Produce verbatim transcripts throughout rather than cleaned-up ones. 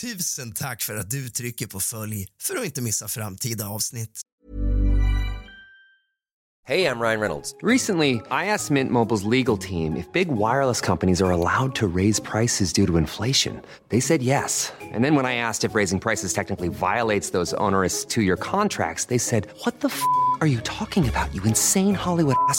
Tusen tack för att du trycker på följ för att inte missa framtida avsnitt. Hey, I'm Ryan Reynolds. Recently, I asked Mint Mobile's legal team if big wireless companies are allowed to raise prices due to inflation. They said yes. And then when I asked if raising prices technically violates those onerous two-year contracts, they said, what the f*** are you talking about, you insane Hollywood ass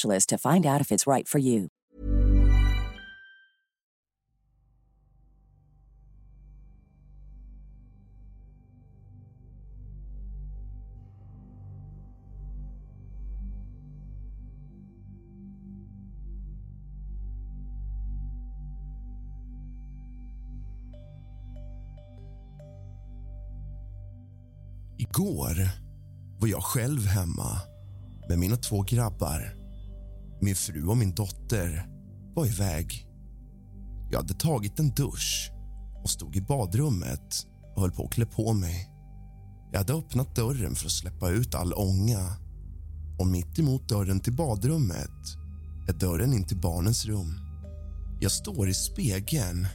to find out if it's right for you. Igår var jag själv hemma med mina två grabbar. Min fru och min dotter var iväg. Jag hade tagit en dusch och stod i badrummet och höll på att klä på mig. Jag hade öppnat dörren för att släppa ut all ånga. Och mitt emot dörren till badrummet är dörren in till barnens rum. Jag står i spegeln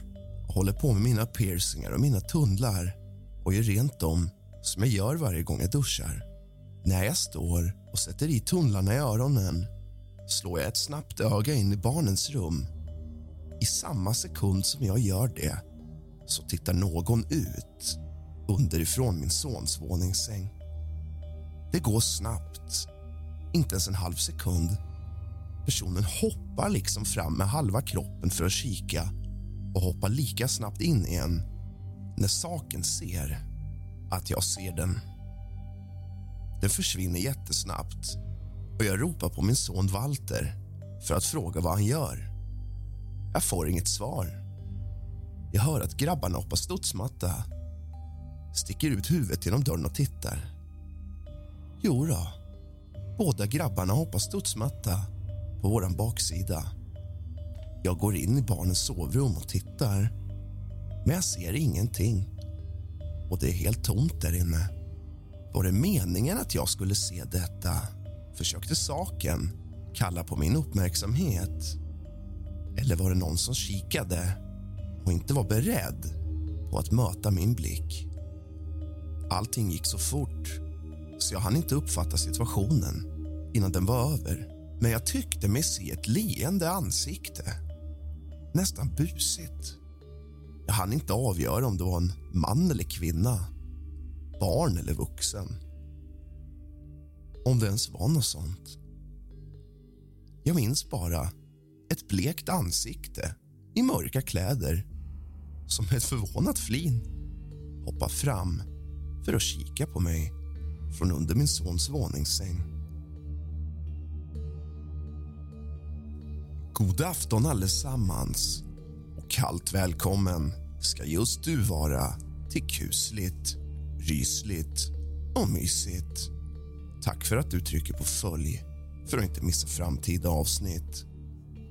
och håller på med mina piercingar och mina tunnlar och gör rent dem som jag gör varje gång jag duschar. När jag står och sätter i tunnlarna i öronen slår jag ett snabbt öga in i barnens rum. I samma sekund som jag gör det så tittar någon ut underifrån min sons våningssäng. Det går snabbt, inte ens en halv sekund. Personen hoppar liksom fram med halva kroppen för att kika och hoppar lika snabbt in igen när saken ser att jag ser den. Den försvinner jättesnabbt. Och jag ropar på min son Walter för att fråga vad han gör. Jag får inget svar. Jag hör att grabbarna hoppar studsmatta, sticker ut huvudet genom dörren och tittar. Jo då, båda grabbarna hoppar studsmatta på våran baksida. Jag går in i barnens sovrum och tittar, men jag ser ingenting. Och det är helt tomt där inne. Var det meningen att jag skulle se detta? Försökte saken kalla på min uppmärksamhet? Eller var det någon som kikade och inte var beredd på att möta min blick? Allting gick så fort så jag hann inte uppfatta situationen innan den var över. Men jag tyckte mig se ett leende ansikte. Nästan busigt. Jag hann inte avgöra om det var en man eller kvinna. Barn eller vuxen. Om det ens var något sånt. Jag minns bara ett blekt ansikte i mörka kläder som med ett förvånat flin hoppar fram för att kika på mig från under min sons våningssäng. God afton allesammans och kallt välkommen ska just du vara till kusligt, rysligt och mysigt. Tack för att du trycker på följ för att inte missa framtida avsnitt.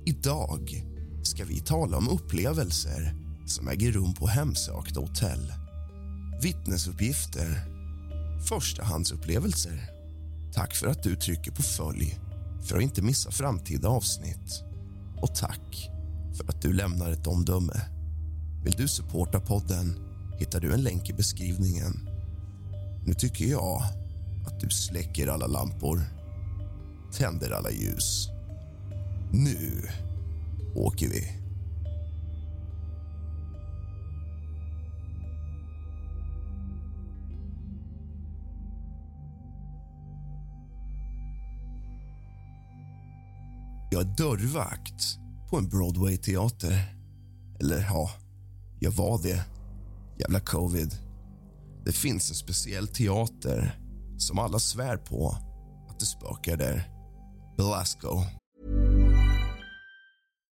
Idag ska vi tala om upplevelser som äger rum på hemsökta hotell. Vittnesuppgifter. Förstahandsupplevelser. Tack för att du trycker på följ för att inte missa framtida avsnitt. Och tack för att du lämnar ett omdöme. Vill du supporta podden hittar du en länk i beskrivningen. Nu tycker jag att du släcker alla lampor, tänder alla ljus. Nu åker vi. Jag är dörrvakt på en Broadway-teater. Eller ja, jag var det. Jävla covid. Det finns en speciell teater som alla svär på att det spökar där. Belasco.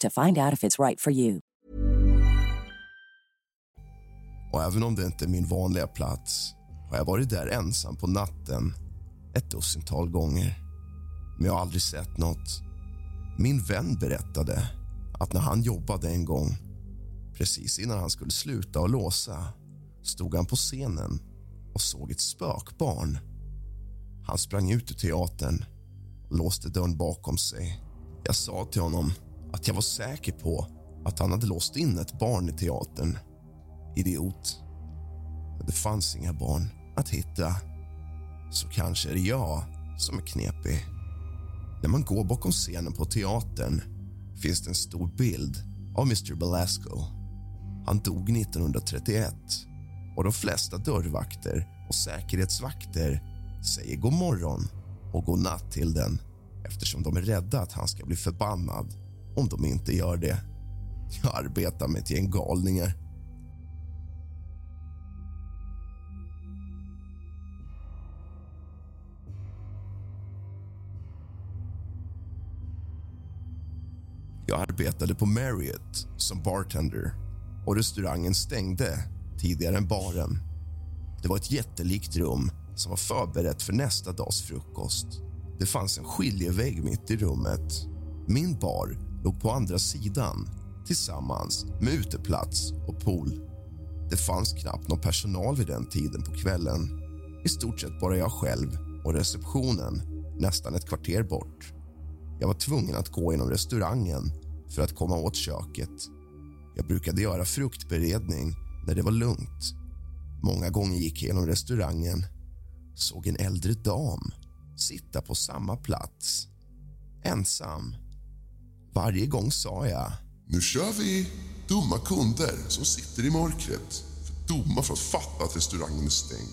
to find out if it's right for you. Och även om det inte är min vanliga plats har jag varit där ensam på natten ett dussintal gånger. Men jag har aldrig sett något. Min vän berättade att när han jobbade en gång, precis innan han skulle sluta och låsa, stod han på scenen och såg ett spökbarn. Han sprang ut ur teatern och låste dörren bakom sig. Jag sa till honom att jag var säker på att han hade låst in ett barn i teatern. Idiot. Men det fanns inga barn att hitta. Så kanske är det jag som är knepig. När man går bakom scenen på teatern finns det en stor bild av mister Belasco. Han dog nittonhundratrettioett och de flesta dörrvakter och säkerhetsvakter säger god morgon och god natt till den, eftersom de är rädda att han ska bli förbannad om de inte gör det. Jag arbetar med ett gäng galningar. Jag arbetade på Marriott som bartender och restaurangen stängde tidigare än baren. Det var ett jättelikt rum som var förberett för nästa dags frukost. Det fanns en skiljevägg mitt i rummet. Min bar låg på andra sidan tillsammans med uteplats och pool. Det fanns knappt någon personal vid den tiden på kvällen. I stort sett bara jag själv och receptionen nästan ett kvarter bort. Jag var tvungen att gå inom restaurangen för att komma åt köket. Jag brukade göra fruktberedning när det var lugnt. Många gånger gick jag igenom restaurangen, såg en äldre dam sitta på samma plats, ensam. Varje gång sa jag: nu kör vi dumma kunder som sitter i mörkret, för dumma för att fatta att restaurangen är stängd.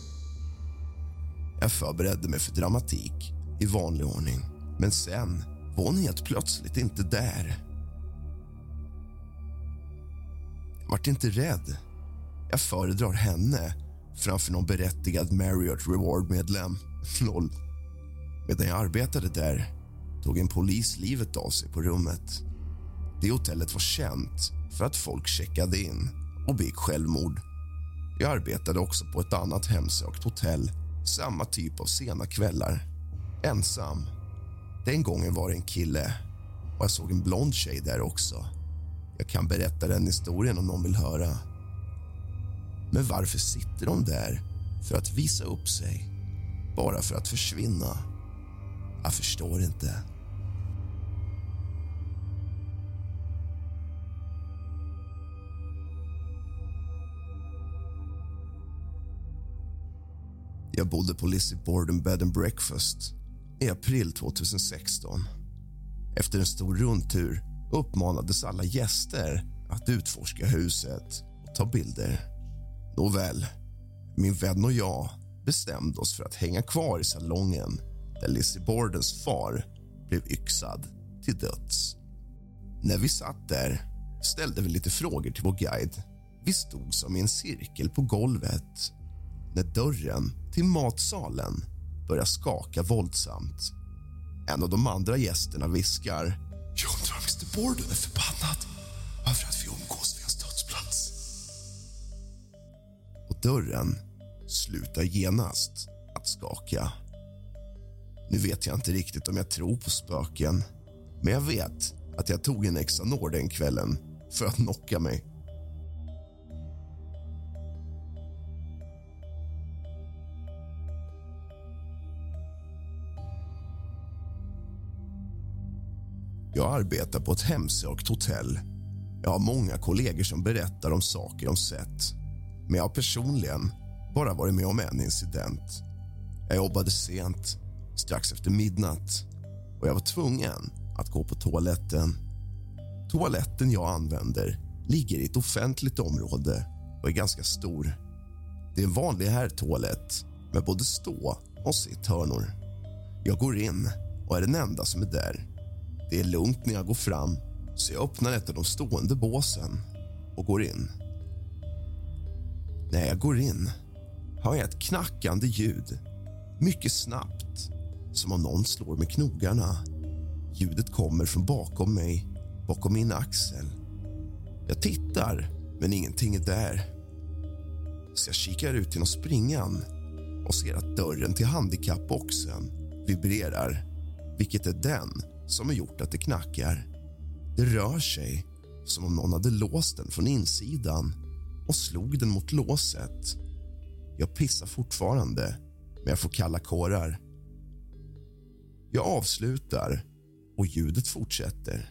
Jag förberedde mig för dramatik i vanlig ordning, men sen var hon helt plötsligt inte där. Jag var inte rädd. Jag föredrar henne framför någon berättigad Marriott Reward-medlem. Noll. Medan jag arbetade där tog en polis livet av sig på rummet. Det hotellet var känt för att folk checkade in och begick självmord. Jag arbetade också på ett annat hemsökt hotell, samma typ av sena kvällar. Ensam. Den gången var det en kille och jag såg en blond tjej där också. Jag kan berätta den historien om någon vill höra. Men varför sitter de där för att visa upp sig? Bara för att försvinna? Jag förstår inte. Jag bodde på Lizzie Borden Bed and Breakfast i april tjugohundrasexton. Efter en stor rundtur uppmanades alla gäster att utforska huset och ta bilder. Nåväl, min vän och jag bestämde oss för att hänga kvar i salongen där Lizzie Bordens far blev yxad till döds. När vi satt där ställde vi lite frågor till vår guide. Vi stod som i en cirkel på golvet när dörren till matsalen började skaka våldsamt. En av de andra gästerna viskar: "Jag undrar om mister Borden är förbannad över att vi omgås vid hans dödsplats." Och dörren slutar genast att skaka. Nu vet jag inte riktigt om jag tror på spöken, men jag vet att jag tog en Xanor den kvällen för att knocka mig. Jag arbetar på ett hemsökt hotell. Jag har många kollegor som berättar om saker de sett, men jag har personligen bara varit med om en incident. Jag jobbade sent, strax efter midnatt, och jag var tvungen att gå på toaletten. Toaletten jag använder ligger i ett offentligt område och är ganska stor. Det är en vanlig herrtoalett med både stå och sitthörnor. Jag går in och är den enda som är där. Det är lugnt när jag går fram, så jag öppnar ett av de stående båsen och går in. När jag går in hör jag ett knackande ljud, mycket snabbt, som om någon slår med knogarna. Ljudet kommer från bakom mig, bakom min axel. Jag tittar, men ingenting är där. Så jag kikar ut genom springan och ser att dörren till handikappboxen vibrerar, vilket är den som har gjort att det knackar. Det rör sig som om någon hade låst den från insidan och slog den mot låset. Jag pissar fortfarande, men jag får kalla kårar. Jag avslutar och ljudet fortsätter.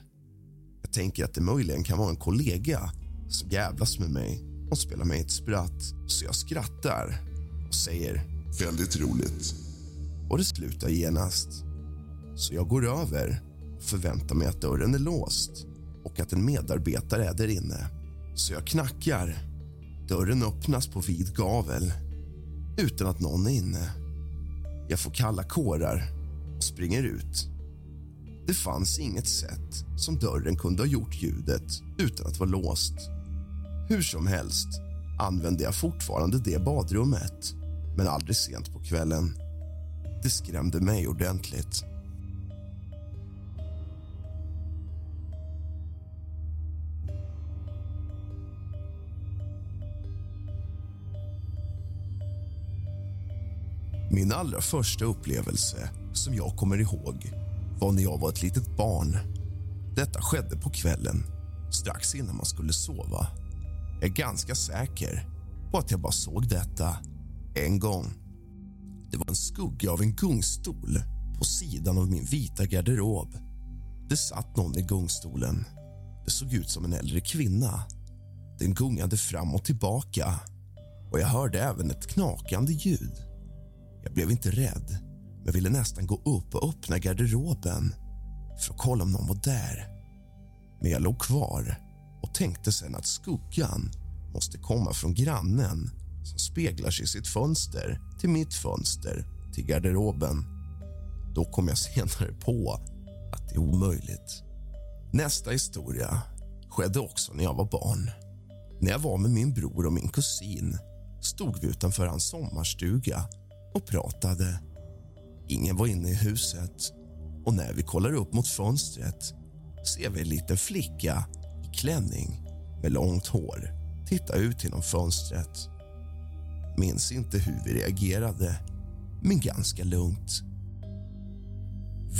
Jag tänker att det möjligen kan vara en kollega som jävlas med mig och spelar mig ett spratt, så jag skrattar och säger "Väldigt roligt." Och det slutar genast. Så jag går över och förväntar mig att dörren är låst och att en medarbetare är där inne. Så jag knackar. Dörren öppnas på vid gavel utan att någon är inne. Jag får kalla kårar och springer ut. Det fanns inget sätt som dörren kunde ha gjort ljudet utan att vara låst. Hur som helst använde jag fortfarande det badrummet, men aldrig sent på kvällen. Det skrämde mig ordentligt. Min allra första upplevelse som jag kommer ihåg var när jag var ett litet barn. Detta skedde på kvällen, strax innan man skulle sova. Jag är ganska säker på att jag bara såg detta en gång. Det var en skugga av en gungstol på sidan av min vita garderob. Det satt någon i gungstolen. Det såg ut som en äldre kvinna. Den gungade fram och tillbaka och jag hörde även ett knakande ljud. Jag blev inte rädd, men ville nästan gå upp och öppna garderoben för att kolla om någon var där. Men jag låg kvar och tänkte sen att skuggan måste komma från grannen som speglar sig i sitt fönster till mitt fönster till garderoben. Då kom jag senare på att det är omöjligt. Nästa historia skedde också när jag var barn. När jag var med min bror och min kusin stod vi utanför hans sommarstuga och pratade. Ingen var inne i huset och när vi kollar upp mot fönstret ser vi en liten flicka i klänning med långt hår titta ut genom fönstret. Minns inte hur vi reagerade, men ganska lugnt.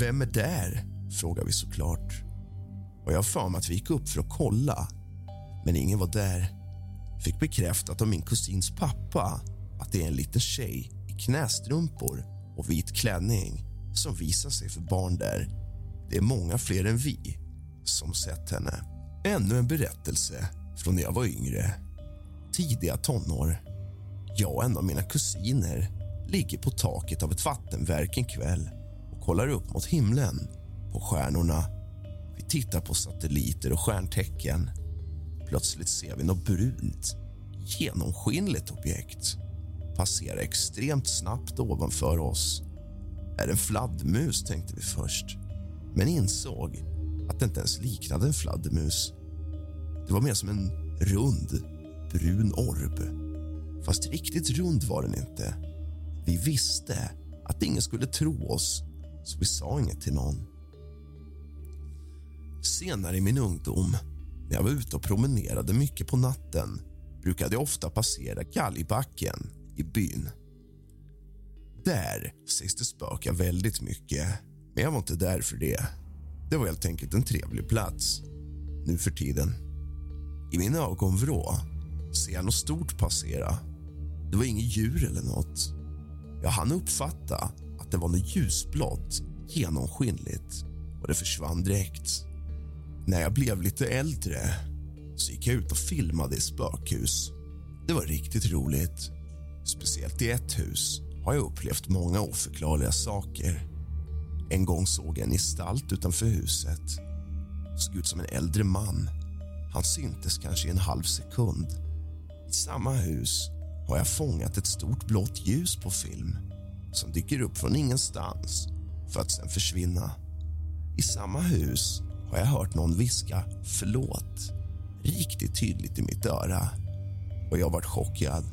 Vem är där? Frågar vi såklart. Och jag för mig att vi gick upp för att kolla, men ingen var där. Fick bekräftat av min kusins pappa att det är en liten tjej i knästrumpor och vit klänning som visar sig för barn där. Det är många fler än vi som sett henne. Ännu en berättelse från när jag var yngre. Tidiga tonår. Jag och en av mina kusiner ligger på taket av ett vattenverk en kväll och kollar upp mot himlen på stjärnorna. Vi tittar på satelliter och stjärntecken. Plötsligt ser vi något brunt, genomskinligt objekt passerar extremt snabbt ovanför oss. Är det en fladdermus, tänkte vi först, men insåg att det inte ens liknade en fladdermus. Det var mer som en rund, brun orb. Fast riktigt rund var den inte. Vi visste att ingen skulle tro oss, så vi sa inget till någon. Senare i min ungdom, när jag var ute och promenerade mycket på natten, brukade jag ofta passera Gallibacken i byn. Där sägs det spöka väldigt mycket, men jag var inte där för det. Det var helt enkelt en trevlig plats nu för tiden. I min ögonvrå ser jag något stort passera. Det var inget djur eller något. Jag hann uppfatta att det var något ljusblått, genomskinligt, och det försvann direkt. När jag blev lite äldre så gick jag ut och filmade i spökhus. Det var riktigt roligt. Speciellt i ett hus har jag upplevt många oförklarliga saker. En gång såg jag en gestalt utanför huset. Det såg ut som en äldre man. Han syntes kanske i en halv sekund. I samma hus har jag fångat ett stort blått ljus på film som dyker upp från ingenstans för att sen försvinna. I samma hus har jag hört någon viska förlåt riktigt tydligt i mitt öra och jag varit chockad.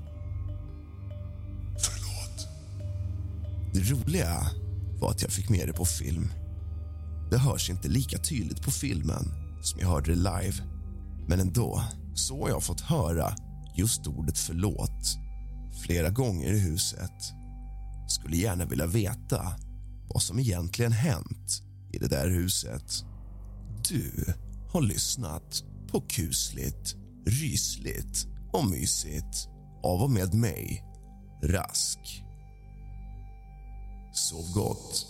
Förlåt. Det roliga var att jag fick med det på film. Det hörs inte lika tydligt på filmen som jag hörde det live, men ändå så har jag fått höra just ordet förlåt flera gånger i huset. Skulle gärna vilja veta vad som egentligen hänt i det där huset. Du har lyssnat på kusligt, rysligt och mysigt av och med mig, Rask. Sov gott.